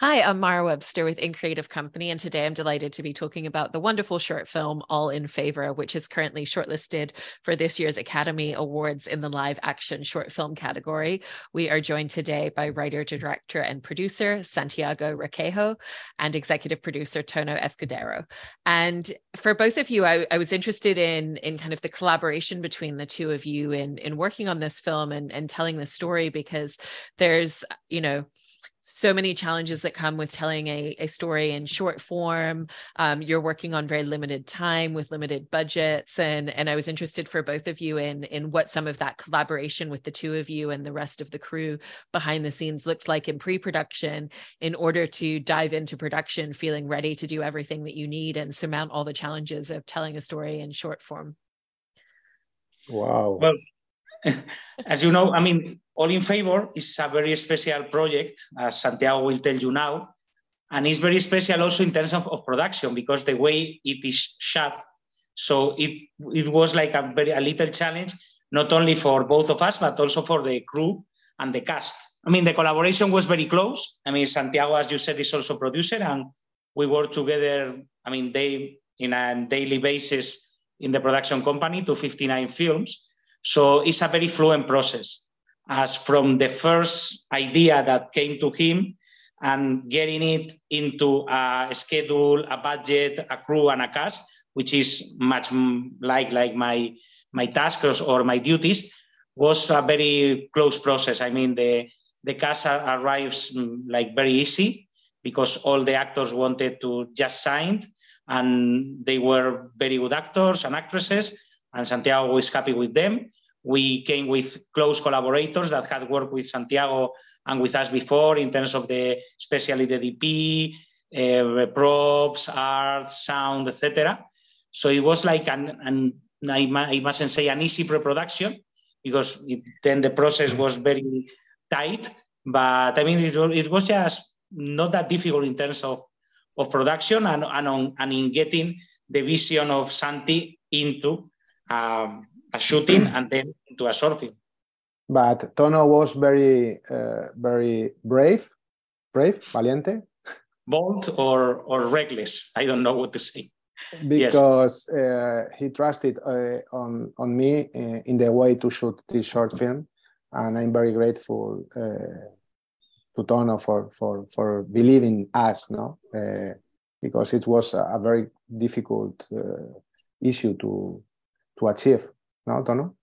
Hi, I'm Mara Webster with In Creative Company, and today I'm delighted to be talking about the wonderful short film All in Favor, which is currently shortlisted for this year's Academy Awards in the live action short film category. We are joined today by writer, director, and producer Santiago Requejo and executive producer Tono Escudero. And for both of you, I was interested in kind of the collaboration between the two of you in working on this film and telling this story, because there's, you know, so many challenges that come with telling a story in short form. You're working on very limited time with limited budgets. And I was interested for both of you in what some of that collaboration with the two of you and the rest of the crew behind the scenes looked like in pre-production in order to dive into production, feeling ready to do everything that you need and surmount all the challenges of telling a story in short form. Wow. Well, as you know, I mean, All in Favor is a very special project, as Santiago will tell you now, and it's very special also in terms of production because the way it is shot. So it was like a little challenge, not only for both of us, but also for the crew and the cast. I mean, the collaboration was very close. I mean, Santiago, as you said, is also producer, and we work together, I mean, in a daily basis in the production company to 59 films. So it's a very fluent process. As from the first idea that came to him and getting it into a schedule, a budget, a crew, and a cast, which is much like my tasks or my duties, was a very close process. I mean, the cast arrives like very easy because all the actors wanted to just sign, and they were very good actors and actresses, and Santiago was happy with them. We came with close collaborators that had worked with Santiago and with us before in terms of especially the DP, props, art, sound, etc. So it was like I mustn't say an easy pre-production, because then the process was very tight. But I mean, it was just not that difficult in terms of production and in getting the vision of Santi into a shooting and then into a short film. But Tono was very, very brave, valiente, bold, or reckless. I don't know what to say. Because he trusted on me in the way to shoot this short film, and I'm very grateful to Tono for believing us. No, because it was a very difficult issue to achieve. No, Tono?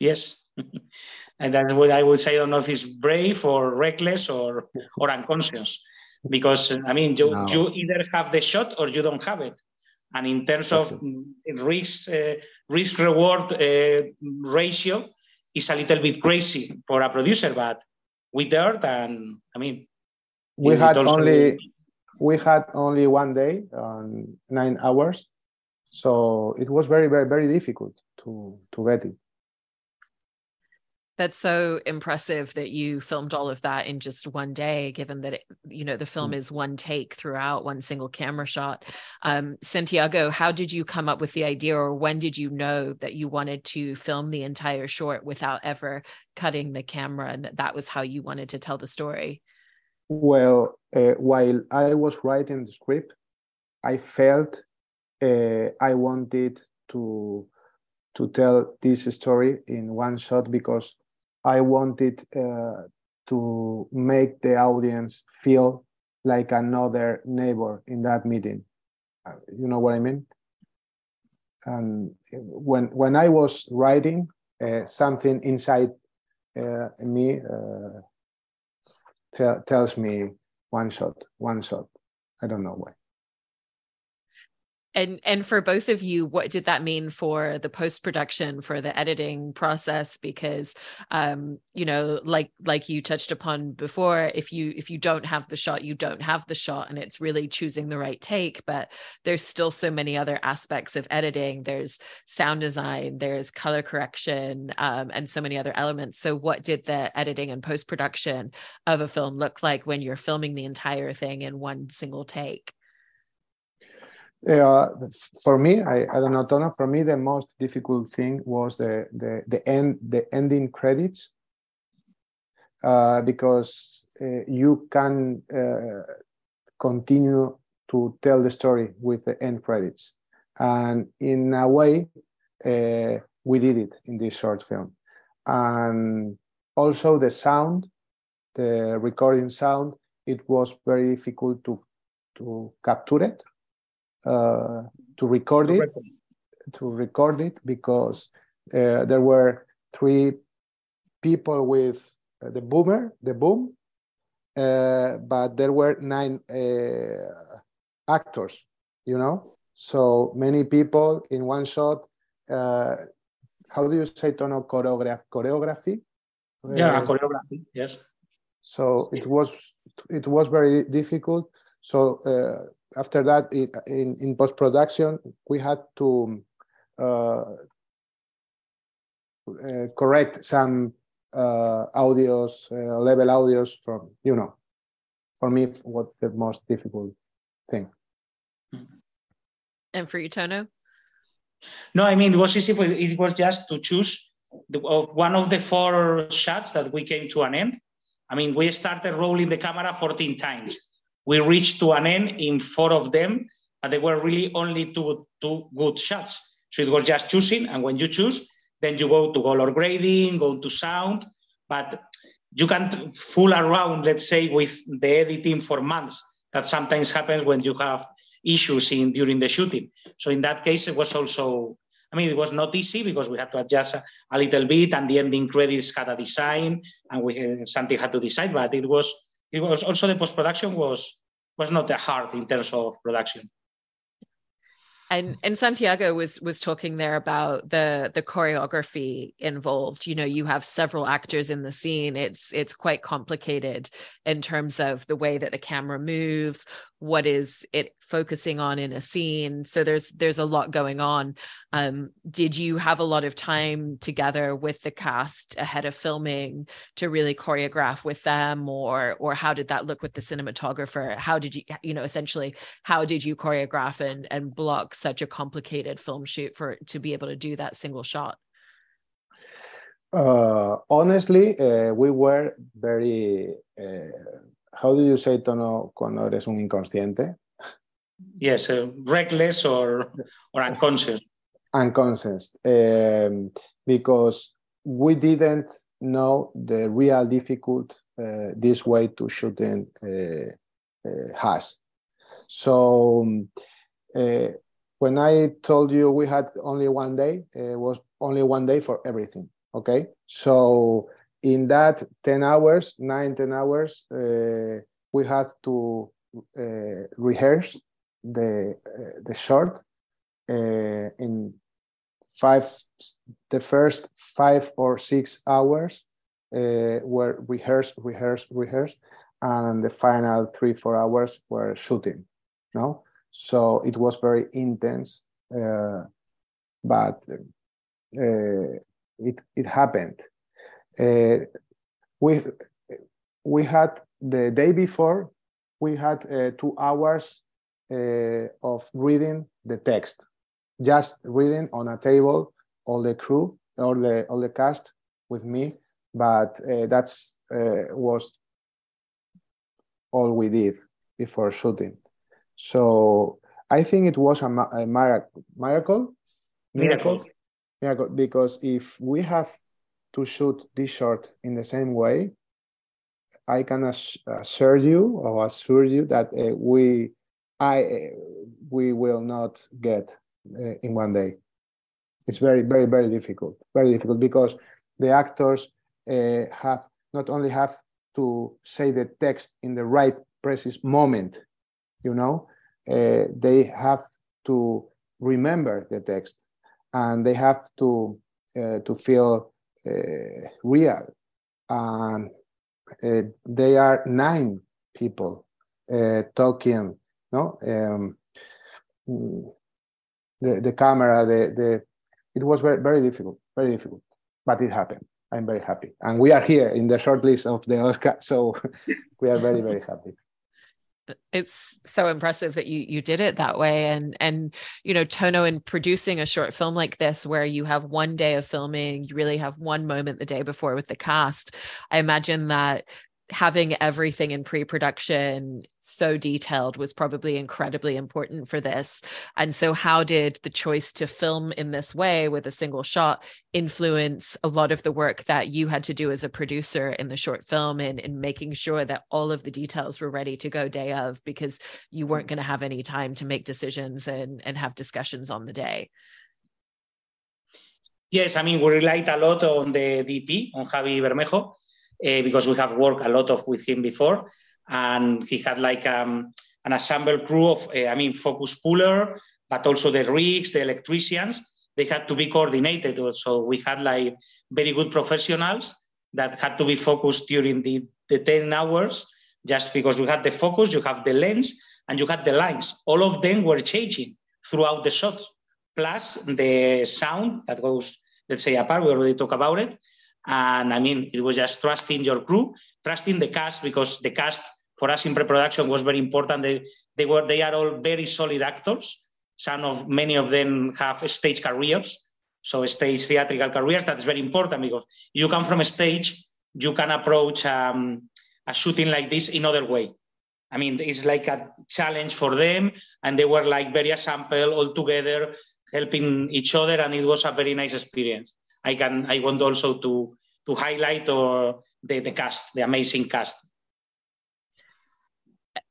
Yes, and that's what I would say. I don't know if it's brave or reckless or unconscious, because I mean, you either have the shot or you don't have it. And in terms of risk reward ratio, it's a little bit crazy for a producer, but we dared, and I mean, we had only one day, 9 hours, so it was very, very, very difficult to get it. That's so impressive that you filmed all of that in just one day, given that, the film is one take throughout, one single camera shot. Santiago, how did you come up with the idea, or when did you know that you wanted to film the entire short without ever cutting the camera, and that was how you wanted to tell the story? Well, while I was writing the script, I felt I wanted to tell this story in one shot, because I wanted to make the audience feel like another neighbor in that meeting. You know what I mean? And when I was writing, something inside me tells me one shot. I don't know why. And for both of you, what did that mean for the post-production, for the editing process? Because, like you touched upon before, if you don't have the shot, you don't have the shot, and it's really choosing the right take. But there's still so many other aspects of editing. There's sound design, there's color correction, and so many other elements. So what did the editing and post-production of a film look like when you're filming the entire thing in one single take? For me, I don't know, Tono, for me, the most difficult thing was the ending credits, because you can continue to tell the story with the end credits. And in a way, we did it in this short film. And also the sound, the recording sound, it was very difficult to capture it, to record it, because there were three people with the boom, but there were 9 actors, you know? So many people in one shot. How do you say, Tono, choreography? Yeah, choreography, yes. So it was very difficult. So after that, in post-production, we had to correct some audios, level audios from, you know, for me, what the most difficult thing. And for you, Tono? No, I mean, it was easy, but it was just to choose one of the 4 shots that we came to an end. I mean, we started rolling the camera 14 times. We reached to an end in 4 of them, but they were really only two good shots. So it was just choosing, and when you choose, then you go to color grading, go to sound, but you can't fool around, let's say, with the editing for months. That sometimes happens when you have issues during the shooting. So in that case, it was also, I mean, it was not easy because we had to adjust a little bit, and the ending credits had a design, and Santi had to decide, but it was also the post-production was not that hard in terms of production. And Santiago was talking there about the choreography involved. You know, you have several actors in the scene. It's quite complicated in terms of the way that the camera moves, what is it focusing on in a scene. So there's a lot going on. Did you have a lot of time together with the cast ahead of filming to really choreograph with them, or how did that look with the cinematographer? How did you choreograph and block such a complicated film shoot to be able to do that single shot? Honestly, we were very... how do you say, Tono, cuando eres un inconsciente? Yes, reckless or unconscious. Unconscious, because we didn't know the real difficult this way to shooting has. So when I told you we had only 1 day, it was only 1 day for everything, okay? So in that 10 hours, we had to rehearse the short in the first 5 or 6 hours were rehearse, and the final 3-4 hours were shooting. No, so it was very intense, but it happened. We had the day before, we had 2 hours of reading the text, just reading on a table, all the crew, all the cast with me, but that's was all we did before shooting. So I think it was a miracle, because if we have to shoot this short in the same way, I can assure you that we will not get in 1 day. It's very, very, very difficult. Very difficult, because the actors have to say the text in the right precise moment. You know, they have to remember the text, and they have to feel real. And they are 9 people talking. No, the camera, it was very, very difficult, very difficult. But it happened. I'm very happy, and we are here in the short list of the Oscar. So we are very, very happy. It's so impressive that you did it that way. And, you know, Tono, in producing a short film like this, where you have 1 day of filming, you really have 1 moment the day before with the cast. I imagine that having everything in pre-production so detailed was probably incredibly important for this. And so how did the choice to film in this way with a single shot influence a lot of the work that you had to do as a producer in the short film, and in making sure that all of the details were ready to go day of, because you weren't going to have any time to make decisions and have discussions on the day? Yes, I mean, we relied a lot on the DP, on Javi Bermejo, because we have worked a lot with him before, and he had like an ensemble crew of, focus puller, but also the rigs, the electricians. They had to be coordinated. So we had like very good professionals that had to be focused during the 10 hours, just because we had the focus, you have the lens, and you had the lines. All of them were changing throughout the shots, plus the sound that goes, let's say, apart. We already talked about it. And I mean, it was just trusting your crew, trusting the cast, because the cast for us in pre-production was very important. They are all very solid actors. Many of them have stage careers, so stage theatrical careers. That's very important, because you come from a stage, you can approach a shooting like this in other way. I mean, it's like a challenge for them, and they were like very ensemble all together, helping each other, and it was a very nice experience. I want also to highlight the cast, the amazing cast.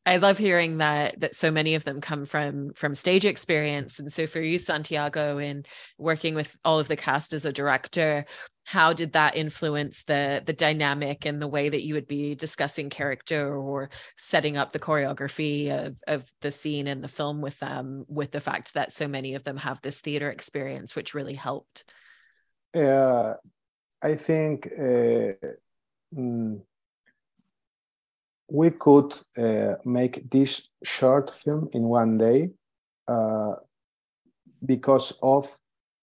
I love hearing that so many of them come from stage experience. And so for you, Santiago, in working with all of the cast as a director, how did that influence the dynamic and the way that you would be discussing character or setting up the choreography of the scene and the film with them, with the fact that so many of them have this theater experience, which really helped? I think we could make this short film in one day because of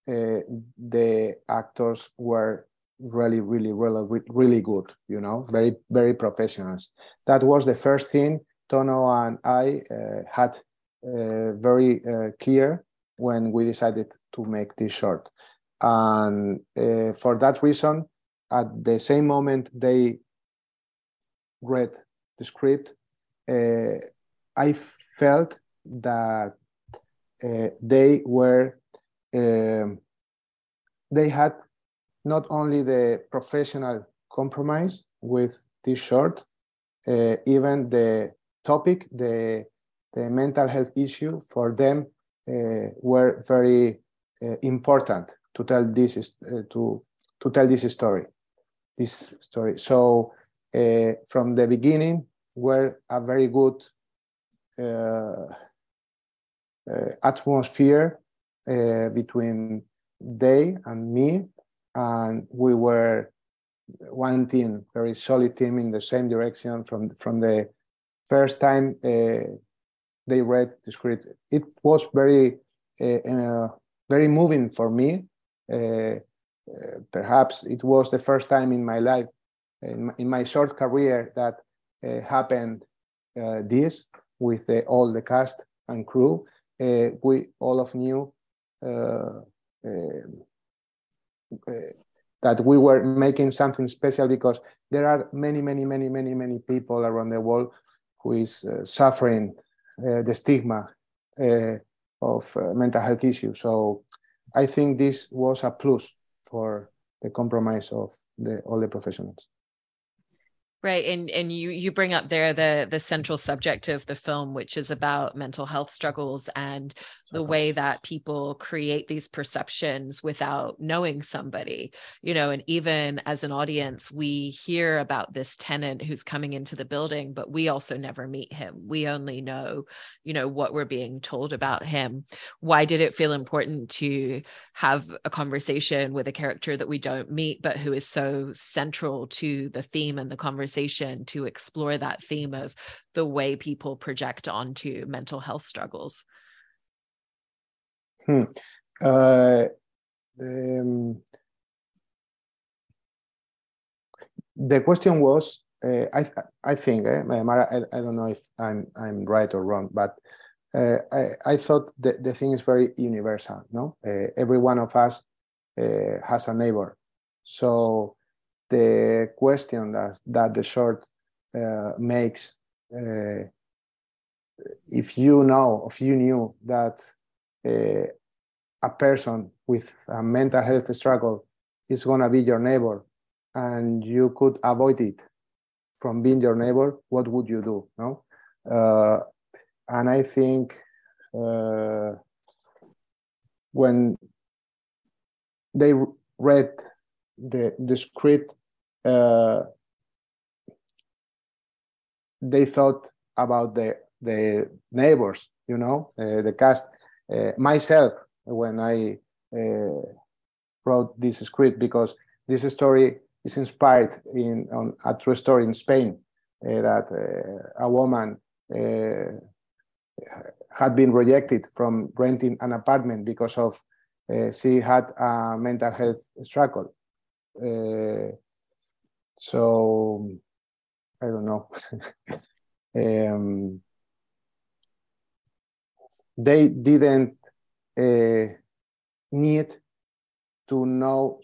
the actors were really good, you know, very, very professionals. That was the first thing Tono and I had very clear when we decided to make this short. And for that reason, at the same moment they read the script, I felt that they had not only the professional compromise with this short, even the topic, the mental health issue for them were very important. To tell this story. So from the beginning, we're a very good atmosphere between they and me, and we were one team, very solid team in the same direction from the first time they read the script. It was very moving for me. Perhaps it was the first time in my life, in my short career, that happened this with all the cast and crew. We all of knew that we were making something special, because there are many people around the world who is suffering the stigma of mental health issues. So I think this was a plus for the compromise of all the professionals. Right. And you bring up there the central subject of the film, which is about mental health struggles and the way that people create these perceptions without knowing somebody, you know, and even as an audience, we hear about this tenant who's coming into the building, but we also never meet him. We only know, you know, what we're being told about him. Why did it feel important to have a conversation with a character that we don't meet, but who is so central to the theme and the conversation, to explore that theme of the way people project onto mental health struggles? The question was, I think, Mara, I don't know if I'm right or wrong, but I thought that the thing is very universal. No, every one of us has a neighbor. So the question that the short makes, if you know, if you knew that a person with a mental health struggle is going to be your neighbor and you could avoid it from being your neighbor, what would you do? No? And I think when they read the script, they thought about their neighbors, you know, the cast. Myself, when I wrote this script, because this story is inspired on a true story in Spain, that a woman had been rejected from renting an apartment because of she had a mental health struggle. So I don't know. They didn't need to know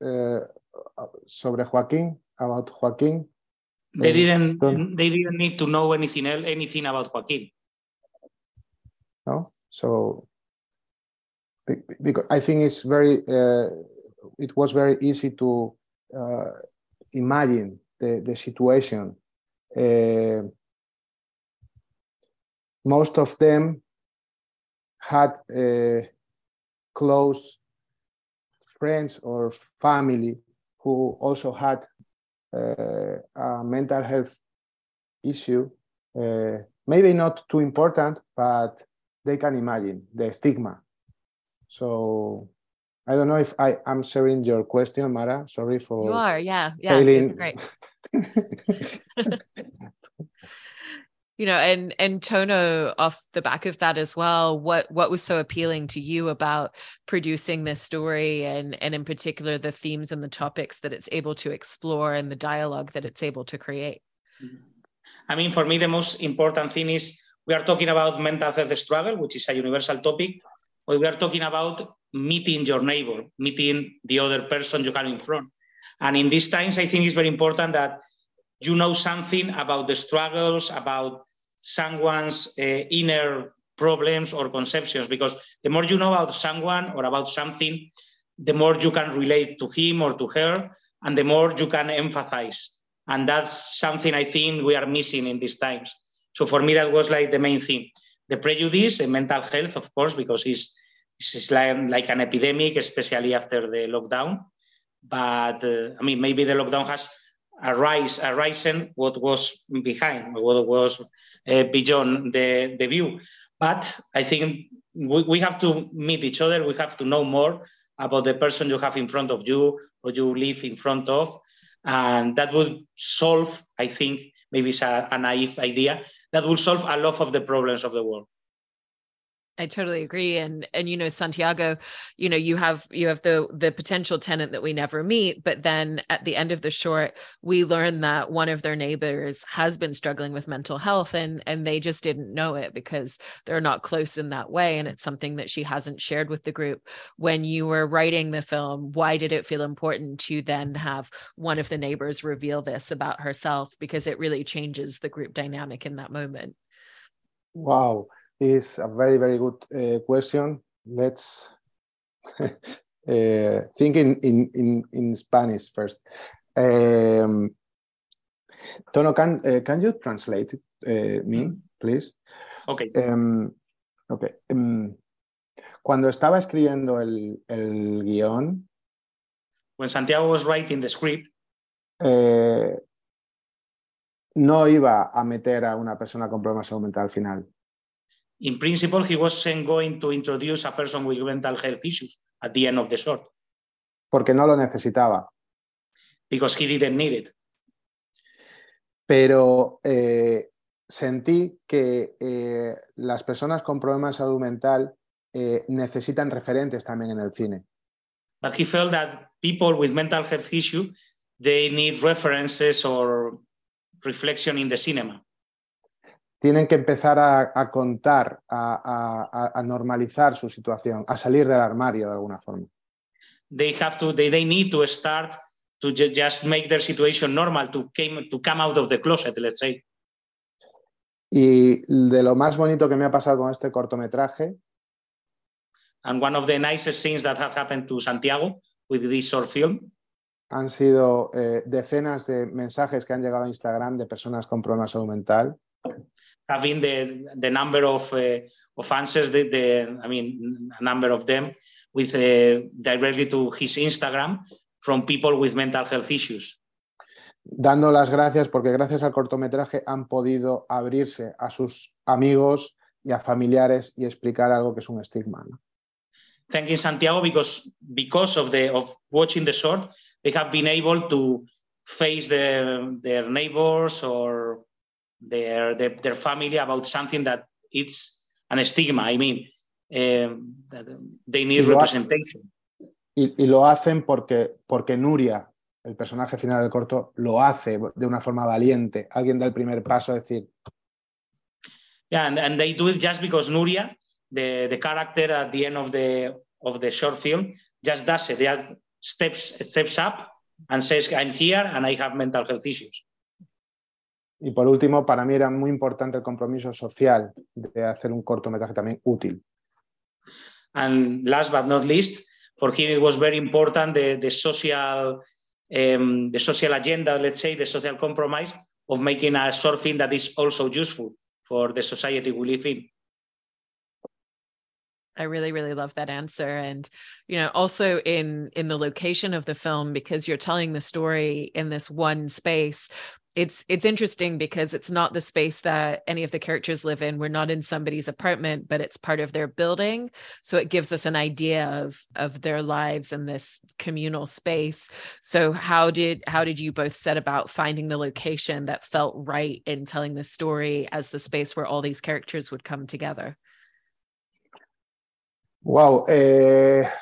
sobre Joaquín, about Joaquín. They didn't need to know anything about Joaquín. No, so because I think it's very. It was very easy to imagine the situation. Most of them had close friends or family who also had a mental health issue. Maybe not too important, but they can imagine the stigma. So I don't know if I am answering your question, Mara. Sorry for you are, yeah, failing. It's great. You know, and Tono, off the back of that as well, what was so appealing to you about producing this story, and in particular the themes and the topics that it's able to explore and the dialogue that it's able to create? I mean, for me, the most important thing is we are talking about mental health struggle, which is a universal topic, but we are talking about meeting your neighbor, meeting the other person you have in front. And in these times, I think it's very important that you know something about the struggles, about someone's inner problems or conceptions, because the more you know about someone or about something, the more you can relate to him or to her, and the more you can empathize. And that's something I think we are missing in these times. So for me, that was like the main thing. The prejudice and mental health, of course, because it's like an epidemic, especially after the lockdown. But I mean, maybe the lockdown has arisen what was behind, what was beyond the view. But I think we have to meet each other. We have to know more about the person you have in front of you or you live in front of. And that would solve, I think, maybe it's a naive idea, that will solve a lot of the problems of the world. I totally agree. And, you know, Santiago, you know, you have the potential tenant that we never meet, but then at the end of the short, we learn that one of their neighbors has been struggling with mental health, and they just didn't know it because they're not close in that way. And it's something that she hasn't shared with the group. When you were writing the film, why did it feel important to then have one of the neighbors reveal this about herself? Because it really changes the group dynamic in that moment. Wow. Is a very, very good question. Let's think in Spanish first. Tono, can you translate it, me, please? Okay. Okay. Cuando estaba escribiendo el guión. When Santiago was writing the script. No iba a meter a una persona con problemas de salud mental al final. In principle, he wasn't going to introduce a person with mental health issues at the end of the short. Porque no lo necesitaba. Because he didn't need it. Pero sentí que las personas con problemas de salud mental necesitan referentes también en el cine. But he felt that people with mental health issues, they need references or reflection in the cinema. Tienen que empezar a contar, a normalizar su situación, a salir del armario de alguna forma. They need to start to just make their situation normal, to come out of the closet, let's say. Y de lo más bonito que me ha pasado con este cortometraje. And one of the nicest things that have happened to Santiago with this short film. Han sido decenas de mensajes que han llegado a Instagram de personas con problemas de salud mental. Have been the number of answers, a number of them with directly to his Instagram from people with mental health issues. Dando las gracias porque gracias al cortometraje han podido abrirse a sus amigos y a familiares y explicar algo que es un estigma, ¿no? Thanking Santiago because of watching the short, they have been able to face their neighbors or their family about something that it's an stigma. They need representation. Y lo hacen porque Nuria, el personaje final del corto, lo hace de una forma valiente. Alguien da el primer paso a decir. Yeah, and they do it just because Nuria, the character at the end of the short film, just does it. They have steps up and says, I'm here and I have mental health issues. Y por último, para mí era muy importante el compromiso social de hacer un cortometraje también útil. And last but not least, for him it was very important the social agenda, let's say, the social compromise of making a short film that is also useful for the society we live in. I really, really love that answer. And, you know, also in the location of the film, because you're telling the story in this one space, it's interesting because it's not the space that any of the characters live in. We're not in somebody's apartment, but it's part of their building. So it gives us an idea of their lives in this communal space. So how did you both set about finding the location that felt right in telling the story as the space where all these characters would come together? Wow. At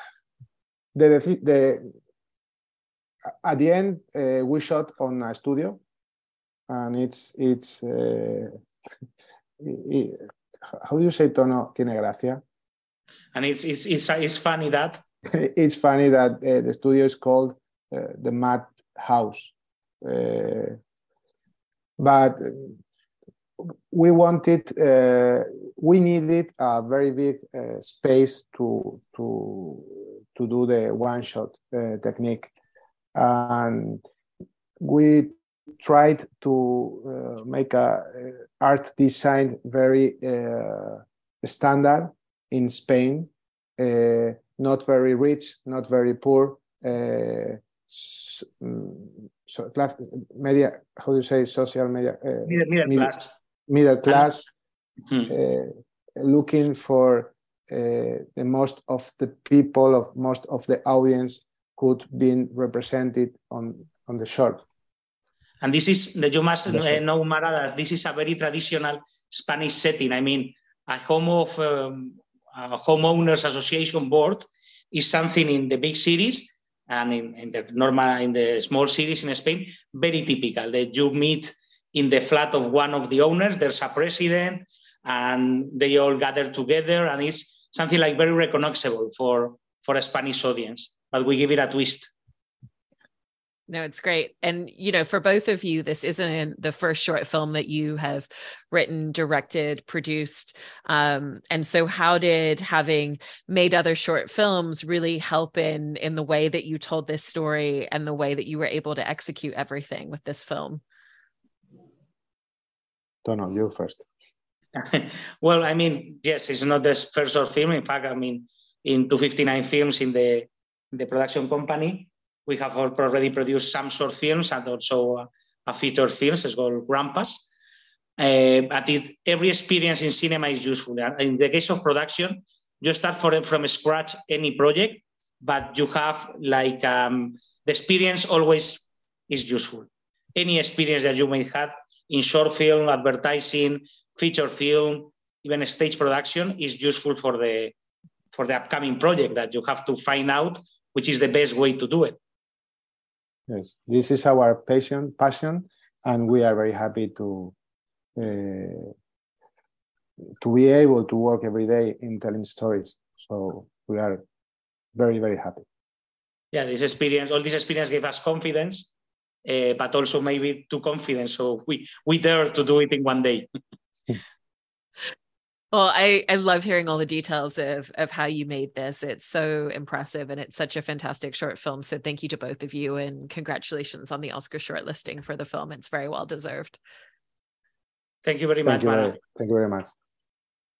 the end, we shot on a studio, and it's how do you say Tono tiene gracia? And it's funny that it's funny that the studio is called the Mad House, but we wanted. We needed a very big space to do the one-shot technique, and we tried to make a art design very standard in Spain, not very rich, not very poor, so class media. How do you say social media? Middle class. Middle class. Looking for the most of the people of most of the audience could be represented on the short. And this is you must know, Mara, that this is a very traditional Spanish setting. A home of a homeowners association board is something in the big cities and in the small cities in Spain very typical. That you meet in the flat of one of the owners. There's a president. And they all gather together, and it's something like very recognizable for a Spanish audience, but we give it a twist. No, it's great. And, you know, for both of you, this isn't the first short film that you have written, directed, produced. And so how did having made other short films really help in the way that you told this story and the way that you were able to execute everything with this film? Tono, you first. Well, yes, it's not the first short film. In fact, in 259 Films, in the production company, we have already produced some short films and also a feature film. It's called Grampas. Every experience in cinema is useful. In the case of production, you start from scratch any project, but you have the experience always is useful. Any experience that you may have in short film, advertising, feature film, even stage production is useful for the upcoming project that you have to find out which is the best way to do it. Yes, this is our passion, and we are very happy to be able to work every day in telling stories. So we are very, very happy. Yeah, this experience, all this experience gave us confidence, but also maybe too confident. So we dare to do it in one day. Well, I love hearing all the details of how you made this. It's so impressive, and it's such a fantastic short film. So thank you to both of you, and congratulations on the Oscar shortlisting for the film. It's very well deserved. Thank you very much, Mara. Thank you very much.